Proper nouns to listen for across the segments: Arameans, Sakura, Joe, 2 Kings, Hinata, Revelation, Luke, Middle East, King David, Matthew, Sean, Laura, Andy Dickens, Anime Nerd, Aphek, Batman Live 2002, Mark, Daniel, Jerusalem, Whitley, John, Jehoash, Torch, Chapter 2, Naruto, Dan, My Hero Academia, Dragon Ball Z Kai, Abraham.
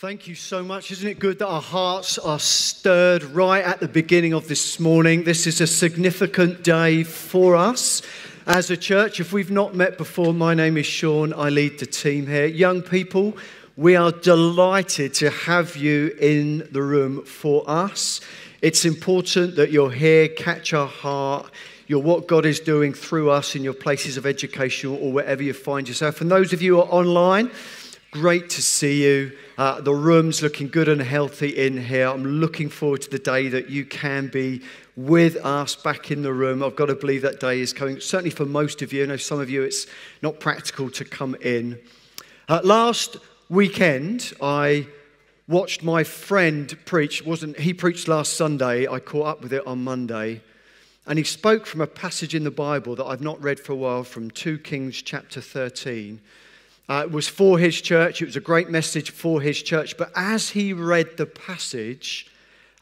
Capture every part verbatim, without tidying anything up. Thank you so much. Isn't it good that our hearts are stirred right at the beginning of this morning? This is a significant day for us as a church. If we've not met before, my name is Sean. I lead the team here. Young people, we are delighted to have you in the room for us. It's important that you're here, catch our heart. You're what God is doing through us in your places of education or wherever you find yourself. And those of you who are online, great to see you. Uh, the room's looking good and healthy in here. I'm looking forward to the day that you can be with us back in the room. I've got to believe that day is coming. Certainly for most of you. I know some of you it's not practical to come in. Uh, last weekend, I watched my friend preach. Wasn't he preached last Sunday. I caught up with it on Monday. And he spoke from a passage in the Bible that I've not read for a while from two Kings chapter thirteen. Uh, it was for his church. It was a great message for his church. But as he read the passage,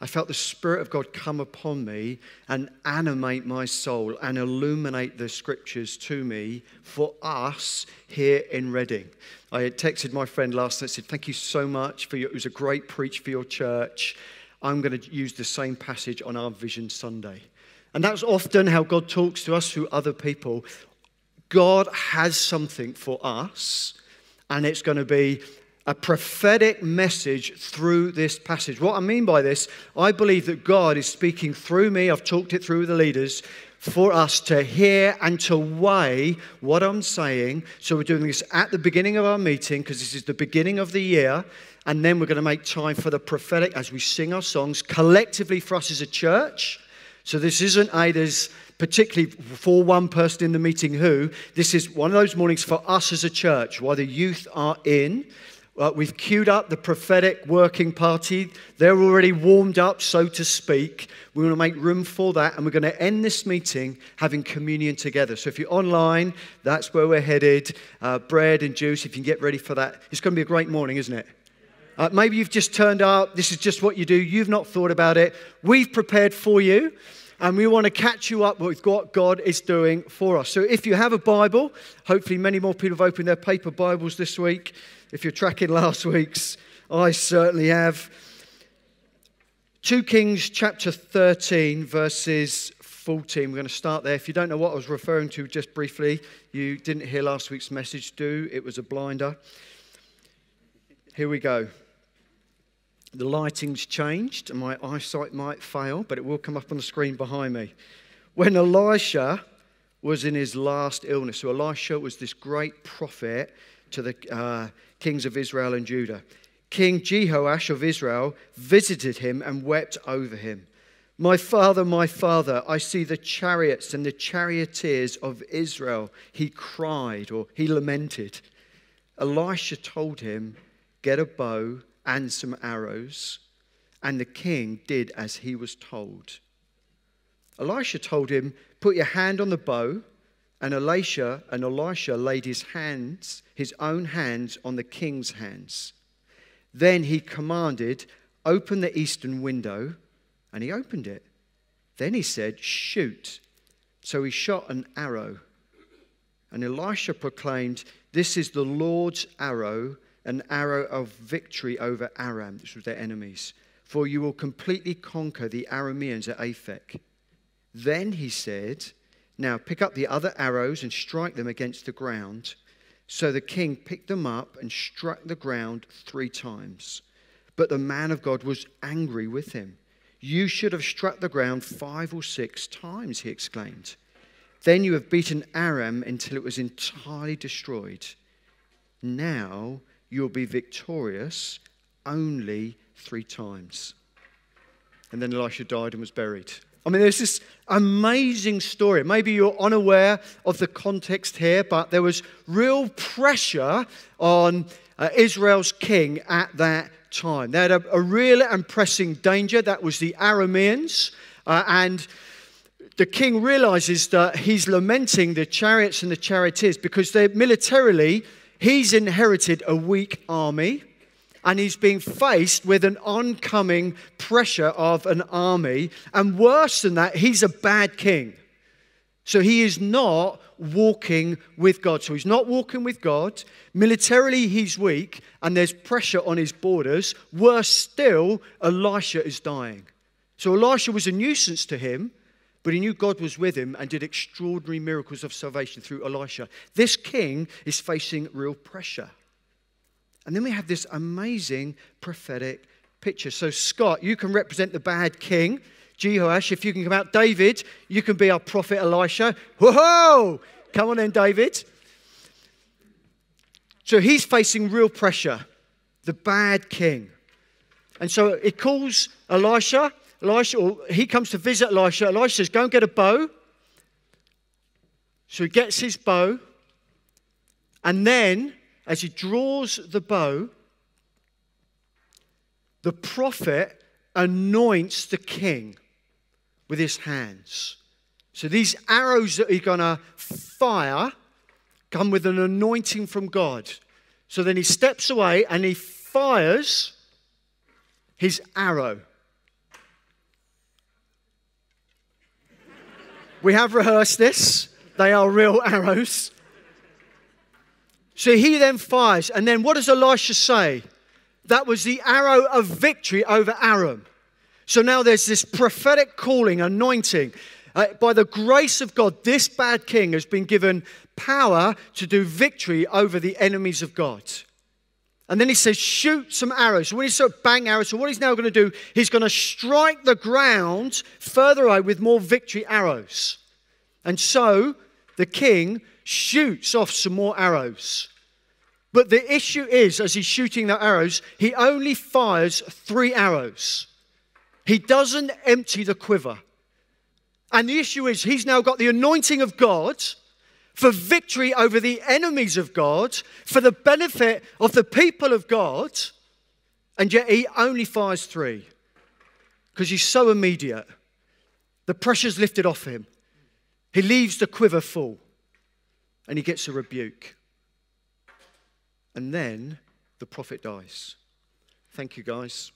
I felt the Spirit of God come upon me and animate my soul and illuminate the Scriptures to me for us here in Reading. I had texted my friend last night and said, thank you so much for your, it was a great preach for your church. I'm going to use the same passage on our Vision Sunday. And that's often how God talks to us through other people. God has something for us, and it's going to be a prophetic message through this passage. What I mean by this, I believe that God is speaking through me. I've talked it through with the leaders for us to hear and to weigh what I'm saying. So we're doing this at the beginning of our meeting because this is the beginning of the year, and then we're going to make time for the prophetic as we sing our songs collectively for us as a church. So this isn't a, there's particularly for one person in the meeting who, this is one of those mornings for us as a church, while the youth are in. Uh, we've queued up the prophetic working party. They're already warmed up, so to speak. We want to make room for that, and we're going to end this meeting having communion together. So if you're online, that's where we're headed. Uh, bread and juice, if you can get ready for that. It's going to be a great morning, isn't it? Uh, maybe you've just turned up. This is just what you do. You've not thought about it. We've prepared for you, and we want to catch you up with what God is doing for us. So if you have a Bible, hopefully many more people have opened their paper Bibles this week. If you're tracking last week's, I certainly have. two Kings chapter thirteen, verses fourteen. We're going to start there. If you don't know what I was referring to just briefly, you didn't hear last week's message, do. It was a blinder. Here we go. The lighting's changed, and my eyesight might fail, but it will come up on the screen behind me. When Elisha was in his last illness, so Elisha was this great prophet to the uh, kings of Israel and Judah. King Jehoash of Israel visited him and wept over him. My father, my father, I see the chariots and the charioteers of Israel. He cried, or he lamented. Elisha told him, get a bow and some arrows. And the king did as he was told. Elisha told him, put your hand on the bow. And Elisha, and Elisha laid his hands, his own hands on the king's hands. Then he commanded, open the eastern window. And he opened it. Then he said, shoot. So he shot an arrow. And Elisha proclaimed, this is the Lord's arrow, an arrow of victory over Aram, this was their enemies, for you will completely conquer the Arameans at Aphek. Then he said, now pick up the other arrows and strike them against the ground. So the king picked them up and struck the ground three times. But the man of God was angry with him. You should have struck the ground five or six times, he exclaimed. Then you have beaten Aram until it was entirely destroyed. Now you'll be victorious only three times. And then Elisha died and was buried. I mean, there's this amazing story. Maybe you're unaware of the context here, but there was real pressure on uh, Israel's king at that time. They had a, a real and pressing danger. That was the Arameans. Uh, and the king realizes that he's lamenting the chariots and the charioteers because they're militarily... He's inherited a weak army, and he's being faced with an oncoming pressure of an army. And worse than that, he's a bad king. So he is not walking with God. So he's not walking with God. Militarily, he's weak, and there's pressure on his borders. Worse still, Elisha is dying. So Elisha was a nuisance to him, but he knew God was with him and did extraordinary miracles of salvation through Elisha. This king is facing real pressure. And then we have this amazing prophetic picture. So Scott, you can represent the bad king, Jehoash. If you can come out, David, you can be our prophet Elisha. Whoa! Come on then, David. So he's facing real pressure, the bad king. And so it calls Elisha. Elisha, or he comes to visit Elisha. Elisha says, go and get a bow. So he gets his bow. And then, as he draws the bow, the prophet anoints the king with his hands. So these arrows that he's going to fire come with an anointing from God. So then he steps away and he fires his arrow. We have rehearsed this. They are real arrows. So he then fires. And then what does Elisha say? That was the arrow of victory over Aram. So now there's this prophetic calling, anointing. Uh, by the grace of God, this bad king has been given power to do victory over the enemies of God. And then he says, shoot some arrows. So when he sort of bang arrows, so what he's now going to do, he's going to strike the ground further away with more victory arrows. And so the king shoots off some more arrows. But the issue is, as he's shooting the arrows, he only fires three arrows. He doesn't empty the quiver. And the issue is, he's now got the anointing of God for victory over the enemies of God, for the benefit of the people of God, and yet he only fires three because he's so immediate. The pressure's lifted off him. He leaves the quiver full, and he gets a rebuke. And then the prophet dies. Thank you, guys.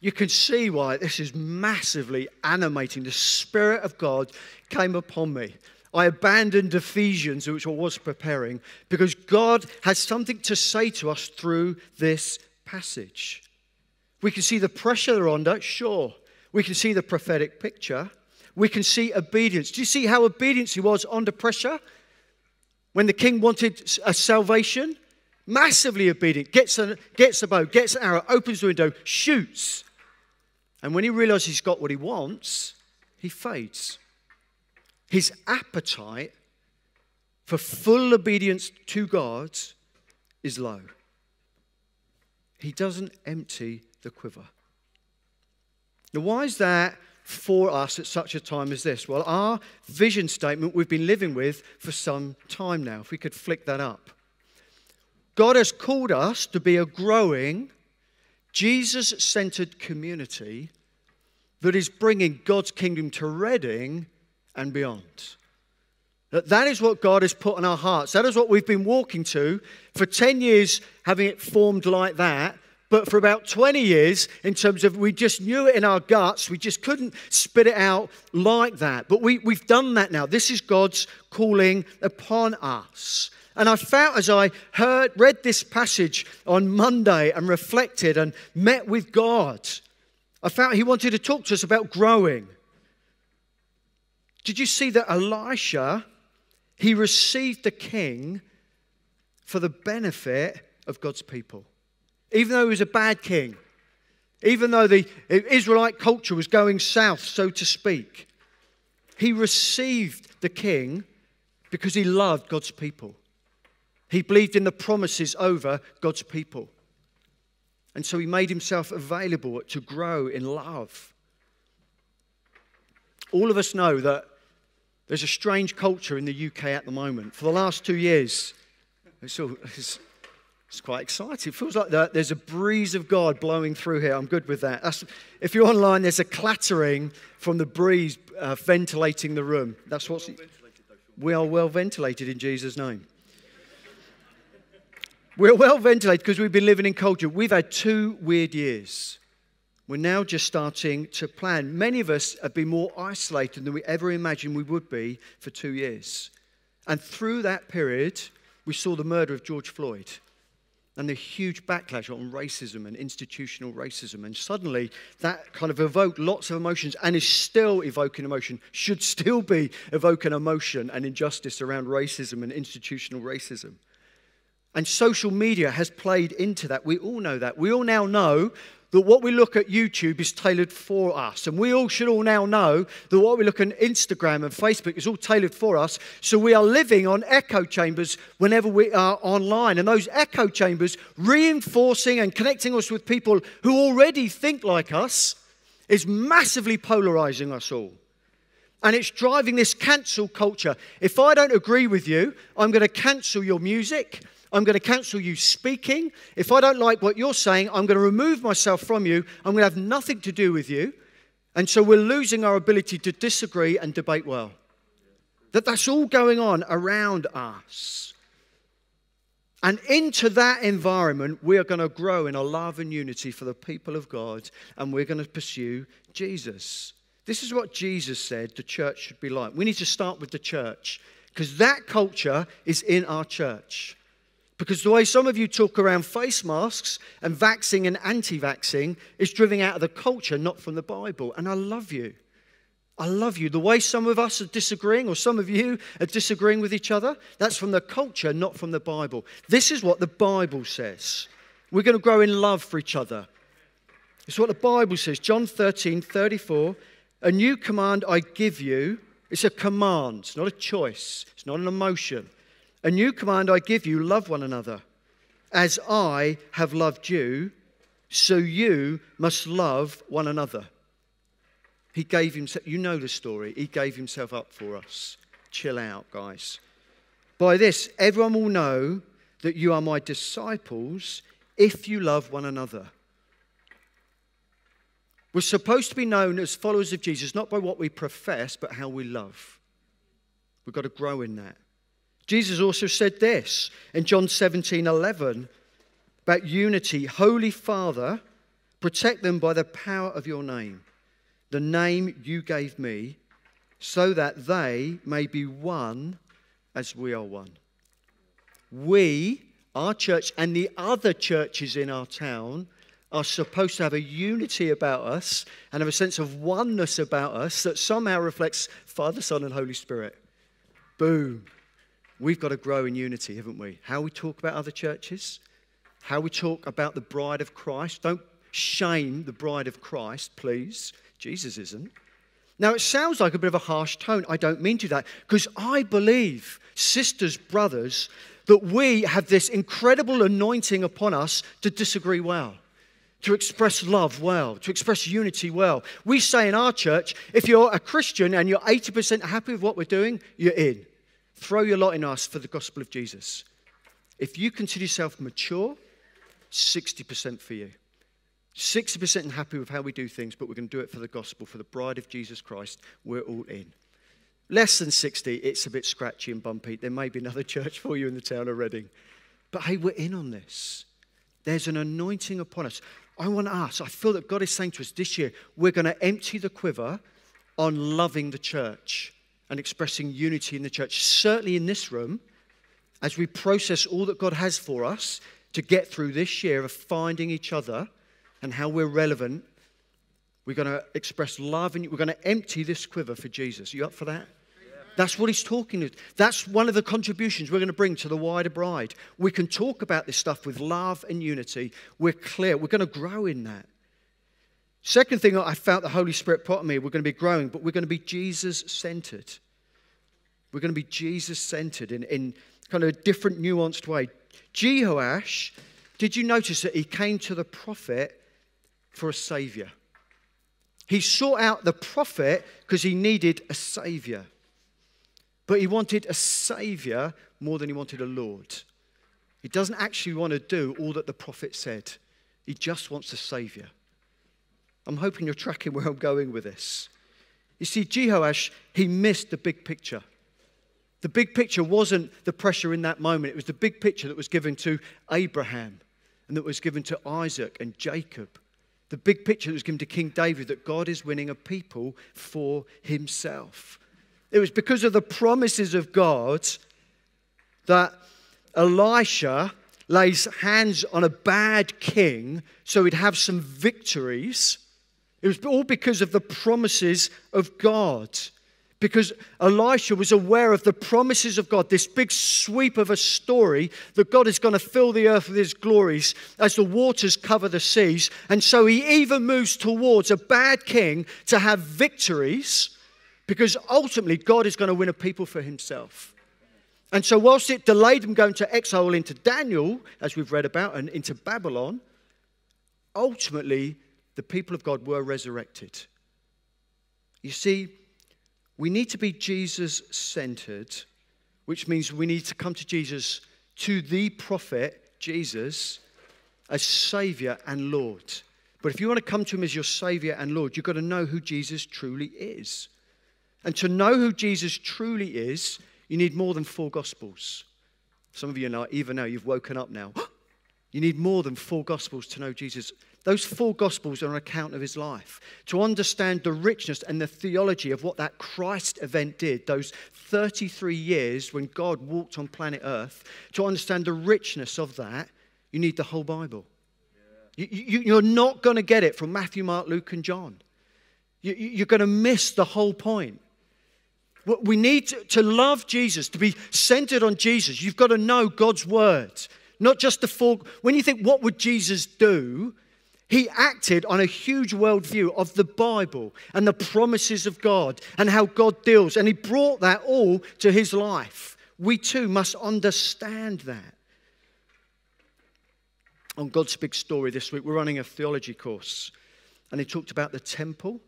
You can see why this is massively animating. The Spirit of God came upon me. I abandoned Ephesians, which I was preparing, because God has something to say to us through this passage. We can see the pressure they're under, sure. We can see the prophetic picture. We can see obedience. Do you see how obedient he was under pressure? When the king wanted a salvation, massively obedient, gets a, gets a bow, gets an arrow, opens the window, shoots. And when he realizes he's got what he wants, he fades. His appetite for full obedience to God is low. He doesn't empty the quiver. Now, why is that for us at such a time as this? Well, our vision statement we've been living with for some time now. If we could flick that up. God has called us to be a growing, Jesus-centered community that is bringing God's kingdom to Reading and beyond. That is what God has put in our hearts. That is what we've been walking to for ten years, having it formed like that, but for about twenty years in terms of we just knew it in our guts. We just couldn't spit it out like that. But we, we've done that now. This is God's calling upon us. And I felt as I heard, read this passage on Monday and reflected and met with God, I felt he wanted to talk to us about growing. Did you see that Elisha, he received the king for the benefit of God's people? Even though he was a bad king, even though the Israelite culture was going south, so to speak, he received the king because he loved God's people. He believed in the promises over God's people. And so he made himself available to grow in love. All of us know that there's a strange culture in the U K at the moment. For the last two years, it's, all, it's, it's quite exciting. It feels like that. There's a breeze of God blowing through here. I'm good with that. That's, if you're online, there's a clattering from the breeze uh, ventilating the room. That's what's. Well we are well ventilated in Jesus' name. We're well ventilated because we've been living in culture. We've had two weird years. We're now just starting to plan. Many of us have been more isolated than we ever imagined we would be for two years. And through that period, we saw the murder of George Floyd and the huge backlash on racism and institutional racism. And suddenly, that kind of evoked lots of emotions and is still evoking emotion, should still be evoking emotion and injustice around racism and institutional racism. And social media has played into that. We all know that. We all now know that what we look at YouTube is tailored for us. And we all should all now know that what we look at Instagram and Facebook is all tailored for us. So we are living on echo chambers whenever we are online. And those echo chambers reinforcing and connecting us with people who already think like us is massively polarizing us all. And it's driving this cancel culture. If I don't agree with you, I'm going to cancel your music. I'm going to cancel you speaking. If I don't like what you're saying, I'm going to remove myself from you. I'm going to have nothing to do with you. And so we're losing our ability to disagree and debate well. That that's all going on around us. And into that environment, we are going to grow in a love and unity for the people of God, and we're going to pursue Jesus. This is what Jesus said the church should be like. We need to start with the church, because that culture is in our church. Because the way some of you talk around face masks and vaxxing and anti-vaxxing is driven out of the culture, not from the Bible. And I love you. I love you. The way some of us are disagreeing, or some of you are disagreeing with each other, that's from the culture, not from the Bible. This is what the Bible says. We're going to grow in love for each other. It's what the Bible says. John thirteen, thirty-four, a new command I give you. It's a command. It's not a choice. It's not an emotion. A new command I give you, love one another. As I have loved you, so you must love one another. He gave himself, you know the story, he gave himself up for us. Chill out, guys. By this, everyone will know that you are my disciples if you love one another. We're supposed to be known as followers of Jesus, not by what we profess, but how we love. We've got to grow in that. Jesus also said this in John seventeen, eleven, about unity. Holy Father, protect them by the power of your name, the name you gave me, so that they may be one as we are one. We, our church, and the other churches in our town are supposed to have a unity about us and have a sense of oneness about us that somehow reflects Father, Son, and Holy Spirit. Boom. We've got to grow in unity, haven't we? How we talk about other churches, how we talk about the bride of Christ. Don't shame the bride of Christ, please. Jesus isn't. Now, it sounds like a bit of a harsh tone. I don't mean to that, because I believe, sisters, brothers, that we have this incredible anointing upon us to disagree well, to express love well, to express unity well. We say in our church, if you're a Christian and you're eighty percent happy with what we're doing, you're in. Throw your lot in us for the gospel of Jesus. If you consider yourself mature, sixty percent for you. sixty percent and happy with how we do things, but we're going to do it for the gospel, for the bride of Jesus Christ. We're all in. Less than sixty, it's a bit scratchy and bumpy. There may be another church for you in the town of Reading. But hey, we're in on this. There's an anointing upon us. I want us, I feel that God is saying to us this year, we're going to empty the quiver on loving the church and expressing unity in the church, certainly in this room, as we process all that God has for us to get through this year of finding each other and how we're relevant. We're going to express love, and we're going to empty this quiver for Jesus. Are you up for that? Yeah. That's what he's talking about. That's one of the contributions we're going to bring to the wider bride. We can talk about this stuff with love and unity. We're clear. We're going to grow in that. Second thing I felt the Holy Spirit put on me, we're going to be growing, but we're going to be Jesus-centered. We're going to be Jesus-centered in, in kind of a different, nuanced way. Jehoash, did you notice that he came to the prophet for a savior? He sought out the prophet because he needed a savior. But he wanted a savior more than he wanted a Lord. He doesn't actually want to do all that the prophet said. He just wants a savior. I'm hoping you're tracking where I'm going with this. You see, Jehoash, he missed the big picture. The big picture wasn't the pressure in that moment. It was the big picture that was given to Abraham and that was given to Isaac and Jacob. The big picture that was given to King David, that God is winning a people for himself. It was because of the promises of God that Elisha lays hands on a bad king so he'd have some victories. It was all because of the promises of God. Because Elisha was aware of the promises of God, this big sweep of a story that God is going to fill the earth with his glories as the waters cover the seas. And so he even moves towards a bad king to have victories, because ultimately God is going to win a people for himself. And so whilst it delayed them going to exile into Daniel, as we've read about, and into Babylon, ultimately the people of God were resurrected. You see, we need to be Jesus-centered, which means we need to come to Jesus, to the prophet, Jesus, as Savior and Lord. But if you want to come to him as your Savior and Lord, you've got to know who Jesus truly is. And to know who Jesus truly is, you need more than four Gospels. Some of you know, even now, you've woken up now. You need more than four Gospels to know Jesus. Those four Gospels are an account of his life. To understand the richness and the theology of what that Christ event did, those thirty-three years when God walked on planet Earth, to understand the richness of that, you need the whole Bible. Yeah. You, you, you're not going to get it from Matthew, Mark, Luke, and John. You, you're going to miss the whole point. We need to, to love Jesus, to be centered on Jesus. You've got to know God's word, not just the four. When you think, what would Jesus do? He acted on a huge worldview of the Bible and the promises of God and how God deals. And he brought that all to his life. We too must understand that. On God's Big Story this week, we're running a theology course. And they talked about the temple.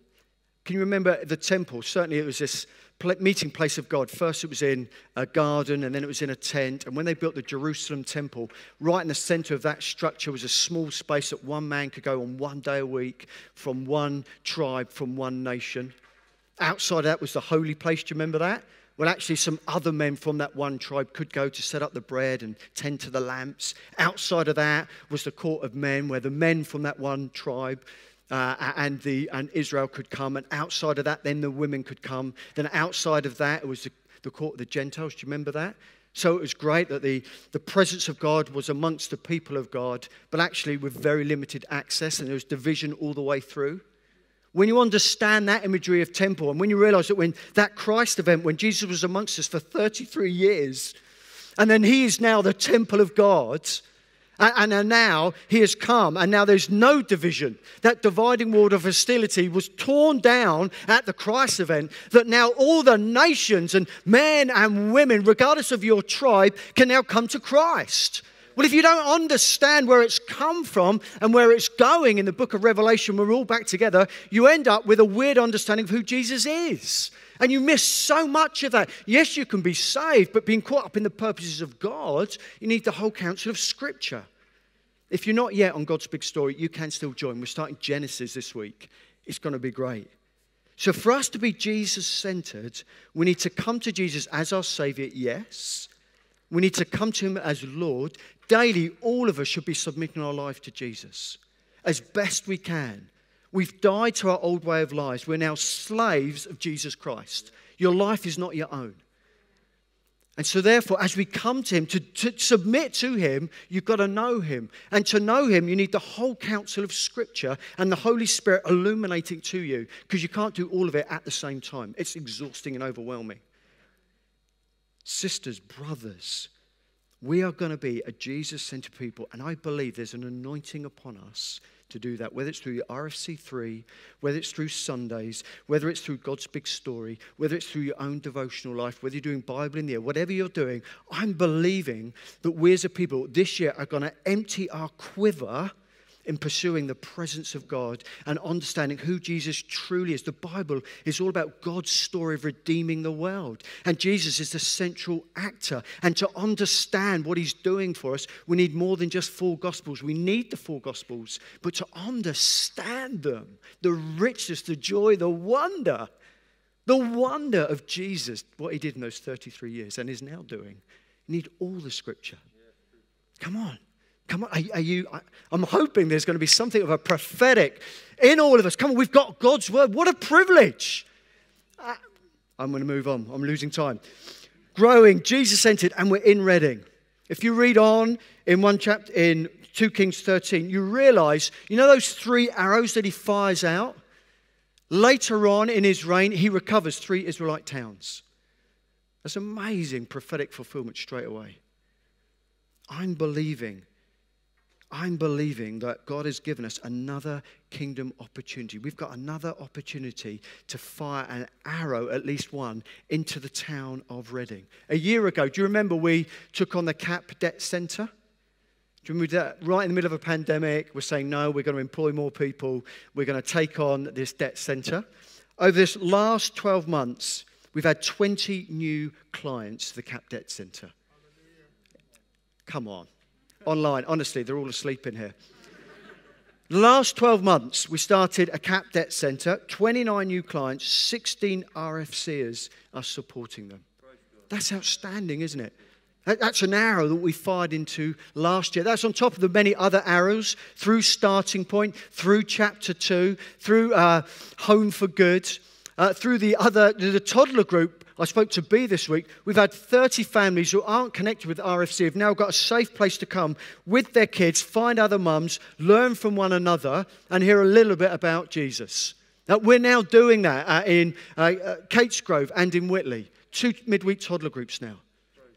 Can you remember the temple? Certainly it was this meeting place of God. First it was in a garden, and then it was in a tent. And when they built the Jerusalem temple, right in the center of that structure was a small space that one man could go on one day a week, from one tribe, from one nation. Outside of that was the holy place. Do you remember that? Well, actually some other men from that one tribe could go to set up the bread and tend to the lamps. Outside of that was the court of men, where the men from that one tribe Uh, and, the, and Israel could come, and outside of that, then the women could come. Then outside of that, it was the, the court of the Gentiles. Do you remember that? So it was great that the, the presence of God was amongst the people of God, but actually with very limited access, and there was division all the way through. When you understand that imagery of temple, and when you realize that when that Christ event, when Jesus was amongst us for thirty-three years, and then he is now the temple of God, and, and now he has come, and now there's no division. That dividing wall of hostility was torn down at the Christ event, that now all the nations and men and women, regardless of your tribe, can now come to Christ. Well, if you don't understand where it's come from and where it's going in the book of Revelation, we're all back together, you end up with a weird understanding of who Jesus is. And you miss so much of that. Yes, you can be saved, but being caught up in the purposes of God, you need the whole counsel of Scripture. If you're not yet on God's Big Story, you can still join. We're starting Genesis this week. It's going to be great. So for us to be Jesus-centered, we need to come to Jesus as our Savior, yes. We need to come to him as Lord. Daily, all of us should be submitting our life to Jesus as best we can. We've died to our old way of lives. We're now slaves of Jesus Christ. Your life is not your own. And so therefore, as we come to him, to, to submit to him, you've got to know him. And to know him, you need the whole counsel of Scripture and the Holy Spirit illuminating to you, because you can't do all of it at the same time. It's exhausting and overwhelming. Sisters, brothers, we are going to be a Jesus-centered people, and I believe there's an anointing upon us to do that, whether it's through R F C three, whether it's through Sundays, whether it's through God's Big Story, whether it's through your own devotional life, whether you're doing Bible in the Year, whatever you're doing, I'm believing that we as a people this year are going to empty our quiver in pursuing the presence of God and understanding who Jesus truly is. The Bible is all about God's story of redeeming the world. And Jesus is the central actor. And to understand what he's doing for us, we need more than just four Gospels. We need the four Gospels, but to understand them, the richness, the joy, the wonder, the wonder of Jesus, what he did in those thirty-three years and is now doing. You need all the Scripture. Come on. Come on, are, are you, I, I'm hoping there's going to be something of a prophetic in all of us. Come on, we've got God's word. What a privilege. I, I'm going to move on. I'm losing time. Growing, Jesus-centered, and we're in Reading. If you read on in one chapter, in two Kings thirteen, you realize, you know those three arrows that he fires out? Later on in his reign, he recovers three Israelite towns. That's amazing prophetic fulfillment straight away. I'm believing, I'm believing that God has given us another kingdom opportunity. We've got another opportunity to fire an arrow, at least one, into the town of Reading. A year ago, do you remember we took on the C A P Debt Centre? Do you remember that? Right in the middle of a pandemic, we're saying, no, we're going to employ more people. We're going to take on this debt centre. Over this last twelve months, we've had twenty new clients to the C A P Debt Centre. Come on. Online. Honestly, they're all asleep in here. The last twelve months, we started a C A P Debt Centre, twenty-nine new clients, sixteen R F Cers are supporting them. That's outstanding, isn't it? That's an arrow that we fired into last year. That's on top of the many other arrows through Starting Point, through Chapter two, through uh, Home for Good, uh, through the other, the toddler group I spoke to B this week. We've had thirty families who aren't connected with R F C have now got a safe place to come with their kids, find other mums, learn from one another, and hear a little bit about Jesus. Now, we're now doing that uh, in uh, uh, Catesgrove and in Whitley, two midweek toddler groups now.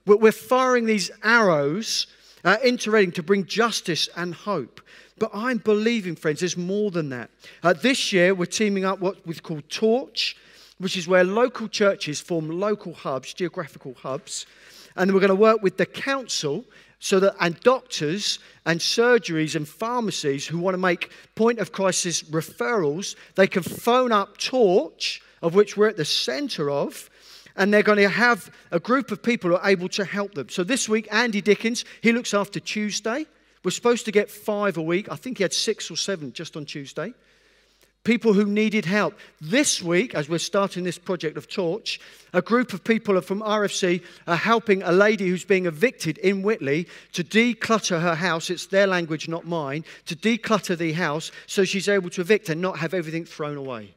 We're firing these arrows uh, into Reading to bring justice and hope. But I'm believing, friends, there's more than that. Uh, this year, we're teaming up what we call Torch, which is where local churches form local hubs, geographical hubs. And we're going to work with the council so that, and doctors and surgeries and pharmacies who want to make point of crisis referrals, they can phone up Torch, of which we're at the centre of, and they're going to have a group of people who are able to help them. So this week, Andy Dickens, he looks after Tuesday. We're supposed to get five a week. I think he had six or seven just on Tuesday. People who needed help. This week, as we're starting this project of Torch, a group of people from R F C are helping a lady who's being evicted in Whitley to declutter her house. It's their language, not mine. To declutter the house so she's able to evict and not have everything thrown away.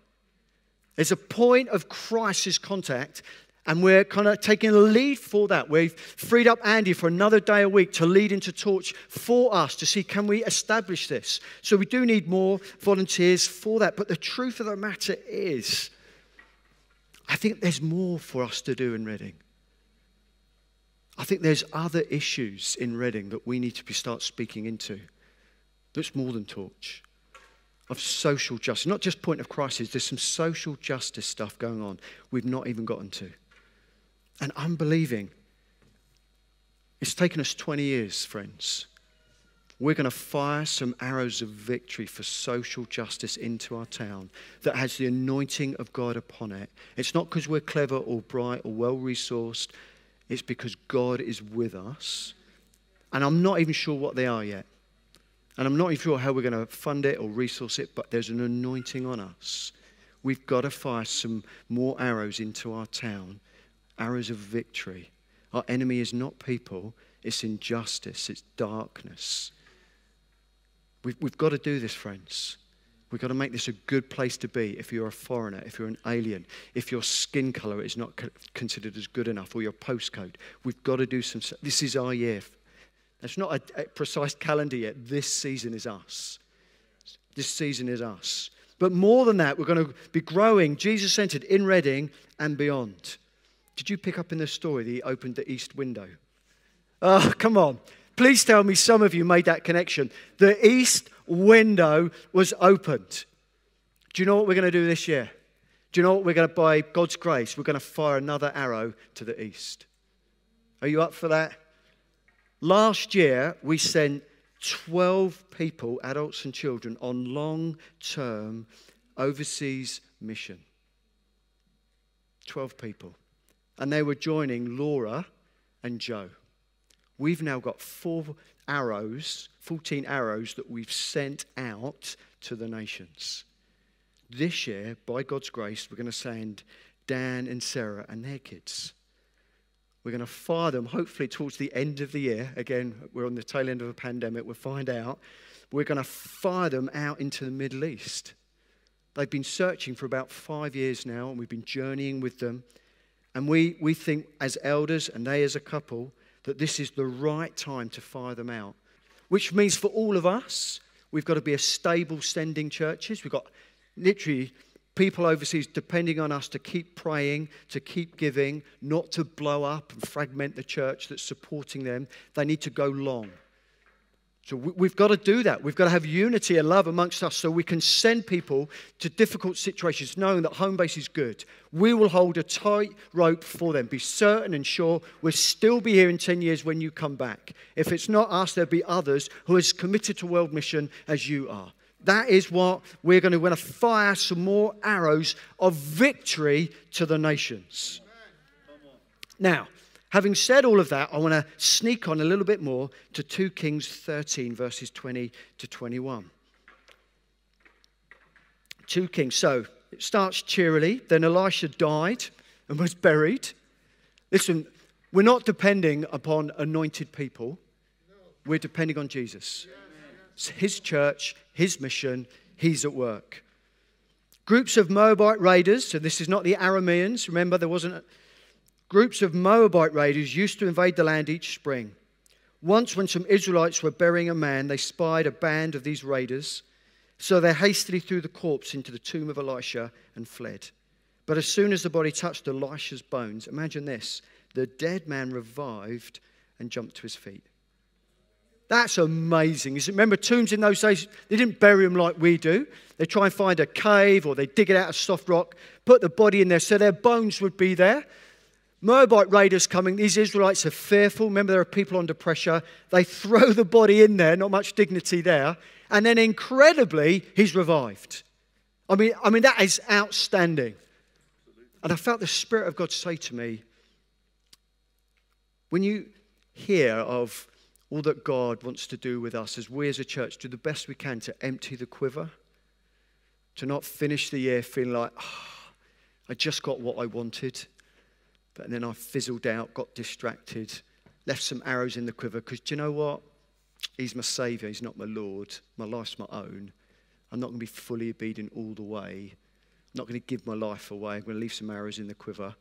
There's a point of crisis contact. And we're kind of taking the lead for that. We've freed up Andy for another day a week to lead into Torch for us to see, can we establish this? So we do need more volunteers for that. But the truth of the matter is, I think there's more for us to do in Reading. I think there's other issues in Reading that we need to start speaking into. That's more than Torch. Of social justice. Not just point of crisis. There's some social justice stuff going on we've not even gotten to. And I'm believing it's taken us twenty years, friends. We're going to fire some arrows of victory for social justice into our town that has the anointing of God upon it. It's not because we're clever or bright or well-resourced. It's because God is with us. And I'm not even sure what they are yet. And I'm not even sure how we're going to fund it or resource it, but there's an anointing on us. We've got to fire some more arrows into our town. Arrows of victory. Our enemy is not people, it's injustice, it's darkness. We've, we've got to do this, friends. We've got to make this a good place to be if you're a foreigner, if you're an alien, if your skin colour is not considered as good enough, or your postcode. We've got to do some... This is our year. It's not a, a precise calendar yet. This season is us. This season is us. But more than that, we're going to be growing Jesus-centered in Reading and beyond. Did you pick up in the story that he opened the east window? Oh, come on. Please tell me some of you made that connection. The east window was opened. Do you know what we're going to do this year? Do you know what we're going to, by God's grace, we're going to fire another arrow to the east. Are you up for that? Last year, we sent twelve people, adults and children, on long-term overseas mission. twelve people. And they were joining Laura and Joe. We've now got four arrows, fourteen arrows that we've sent out to the nations. This year, by God's grace, we're going to send Dan and Sarah and their kids. We're going to fire them, hopefully towards the end of the year. Again, we're on the tail end of a pandemic. We'll find out. We're going to fire them out into the Middle East. They've been searching for about five years now, and we've been journeying with them. And we, we think as elders, and they as a couple, that this is the right time to fire them out. Which means for all of us, we've got to be a stable sending churches. We've got literally people overseas depending on us to keep praying, to keep giving, not to blow up and fragment the church that's supporting them. They need to go long. So we've got to do that. We've got to have unity and love amongst us so we can send people to difficult situations knowing that home base is good. We will hold a tight rope for them. Be certain and sure we'll still be here in ten years when you come back. If it's not us, there'll be others who are as committed to world mission as you are. That is what we're going to, we're going to fire some more arrows of victory to the nations. Now, having said all of that, I want to sneak on a little bit more to two Kings thirteen, verses twenty to twenty-one. two Kings. So, it starts cheerily. Then Elisha died and was buried. Listen, we're not depending upon anointed people. We're depending on Jesus. It's his church, his mission, he's at work. Groups of Moabite raiders. So, this is not the Arameans. Remember, there wasn't... A, Groups of Moabite raiders used to invade the land each spring. Once, when some Israelites were burying a man, they spied a band of these raiders. So they hastily threw the corpse into the tomb of Elisha and fled. But as soon as the body touched Elisha's bones, imagine this, the dead man revived and jumped to his feet. That's amazing. Remember, tombs in those days, they didn't bury them like we do. They try and find a cave or they dig it out of soft rock, put the body in there so their bones would be there. Moabite raiders coming, these Israelites are fearful. Remember, there are people under pressure. They throw the body in there, not much dignity there. And then incredibly, he's revived. I mean, I mean that is outstanding. And I felt the Spirit of God say to me, when you hear of all that God wants to do with us as we as a church do the best we can to empty the quiver, to not finish the year feeling like, oh, I just got what I wanted. But then I fizzled out, got distracted, left some arrows in the quiver. Because do you know what? He's my saviour. He's not my Lord. My life's my own. I'm not going to be fully obedient all the way. I'm not going to give my life away. I'm going to leave some arrows in the quiver.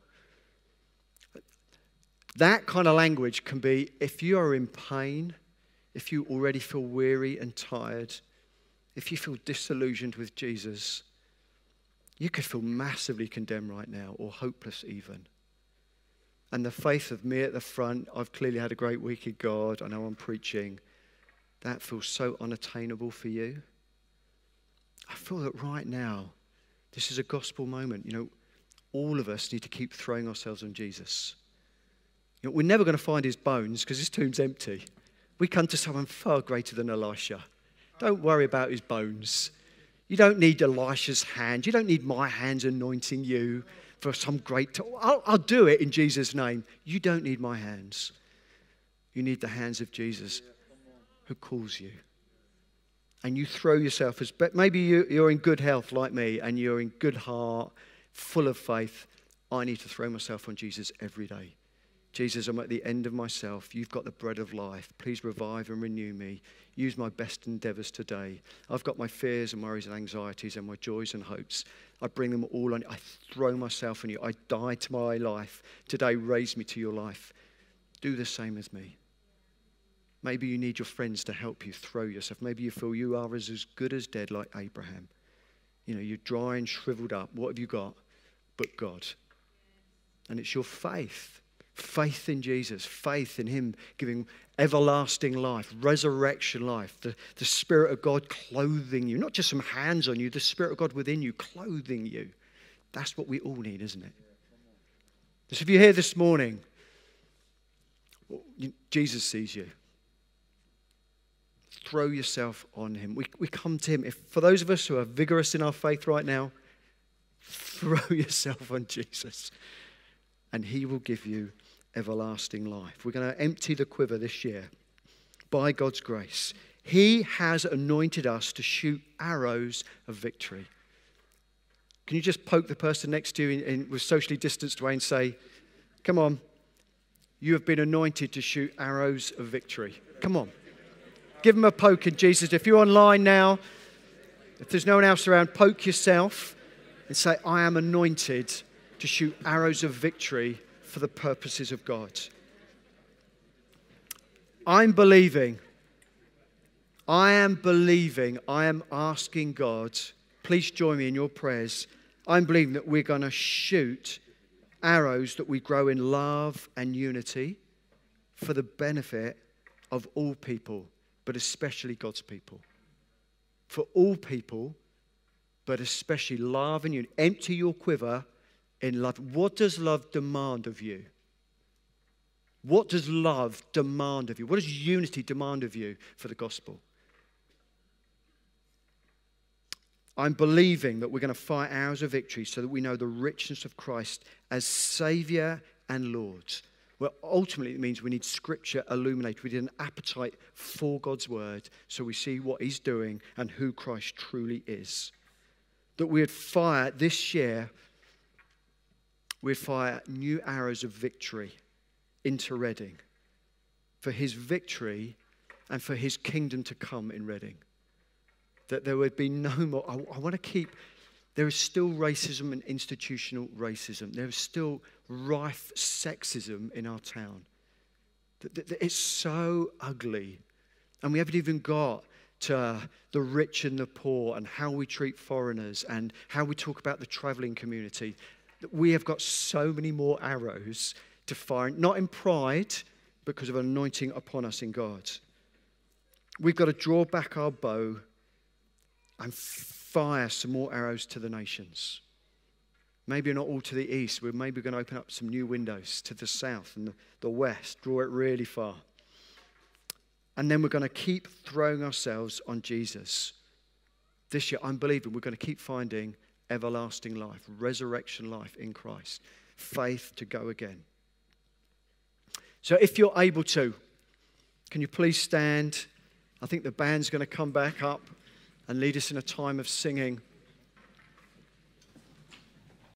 That kind of language can be, if you are in pain, if you already feel weary and tired, if you feel disillusioned with Jesus, you could feel massively condemned right now or hopeless even. And the faith of me at the front, I've clearly had a great week in God, I know I'm preaching, that feels so unattainable for you. I feel that right now, this is a gospel moment. You know, all of us need to keep throwing ourselves on Jesus. You know, we're never going to find his bones because his tomb's empty. We come to someone far greater than Elisha. Don't worry about his bones. You don't need Elisha's hand. You don't need my hands anointing you. For some great, I'll, I'll do it in Jesus' name. You don't need my hands. You need the hands of Jesus who calls you. And you throw yourself as, maybe you, you're in good health like me and you're in good heart, full of faith. I need to throw myself on Jesus every day. Jesus, I'm at the end of myself. You've got the bread of life. Please revive and renew me. Use my best endeavors today. I've got my fears and worries and anxieties and my joys and hopes. I bring them all on you. I throw myself on you. I die to my life. Today, raise me to your life. Do the same as me. Maybe you need your friends to help you throw yourself. Maybe you feel you are as good as dead like Abraham. You know, you're dry and shriveled up. What have you got but God? And it's your faith. Faith in Jesus, faith in him giving everlasting life, resurrection life, the, the Spirit of God clothing you, not just some hands on you, the Spirit of God within you, clothing you. That's what we all need, isn't it? So if you're here this morning, well, you, Jesus sees you. Throw yourself on him. We, we come to him. If, for those of us who are vigorous in our faith right now, throw yourself on Jesus. And he will give you everlasting life. We're going to empty the quiver this year by God's grace. He has anointed us to shoot arrows of victory. Can you just poke the person next to you in, in, with socially distanced way and say, come on, you have been anointed to shoot arrows of victory. Come on. Give them a poke in Jesus. If you're online now, if there's no one else around, poke yourself and say, I am anointed to shoot arrows of victory for the purposes of God. I'm believing. I am believing. I am asking God, please join me in your prayers. I'm believing that we're going to shoot arrows that we grow in love and unity for the benefit of all people, but especially God's people. For all people, but especially love and unity. Empty your quiver in love. What does love demand of you? What does love demand of you? What does unity demand of you for the gospel? I'm believing that we're going to fight hours of victory so that we know the richness of Christ as Saviour and Lord. Well, ultimately it means we need Scripture illuminated. We need an appetite for God's Word so we see what He's doing and who Christ truly is. That we would fire this year, we'd fire new arrows of victory into Reading for His victory and for His kingdom to come in Reading. That there would be no more. I, I want to keep. There is still racism and institutional racism. There is still rife sexism in our town. That, that, that it's so ugly. And we haven't even got to the rich and the poor and how we treat foreigners and how we talk about the traveling community. That we have got so many more arrows to fire, not in pride, because of an anointing upon us in God. We've got to draw back our bow and fire some more arrows to the nations. Maybe not all to the east. We're maybe going to open up some new windows to the south and the, the west. Draw it really far. And then we're going to keep throwing ourselves on Jesus. This year, I'm believing we're going to keep finding everlasting life, resurrection life in Christ. Faith to go again. So if you're able to, can you please stand? I think the band's going to come back up and lead us in a time of singing.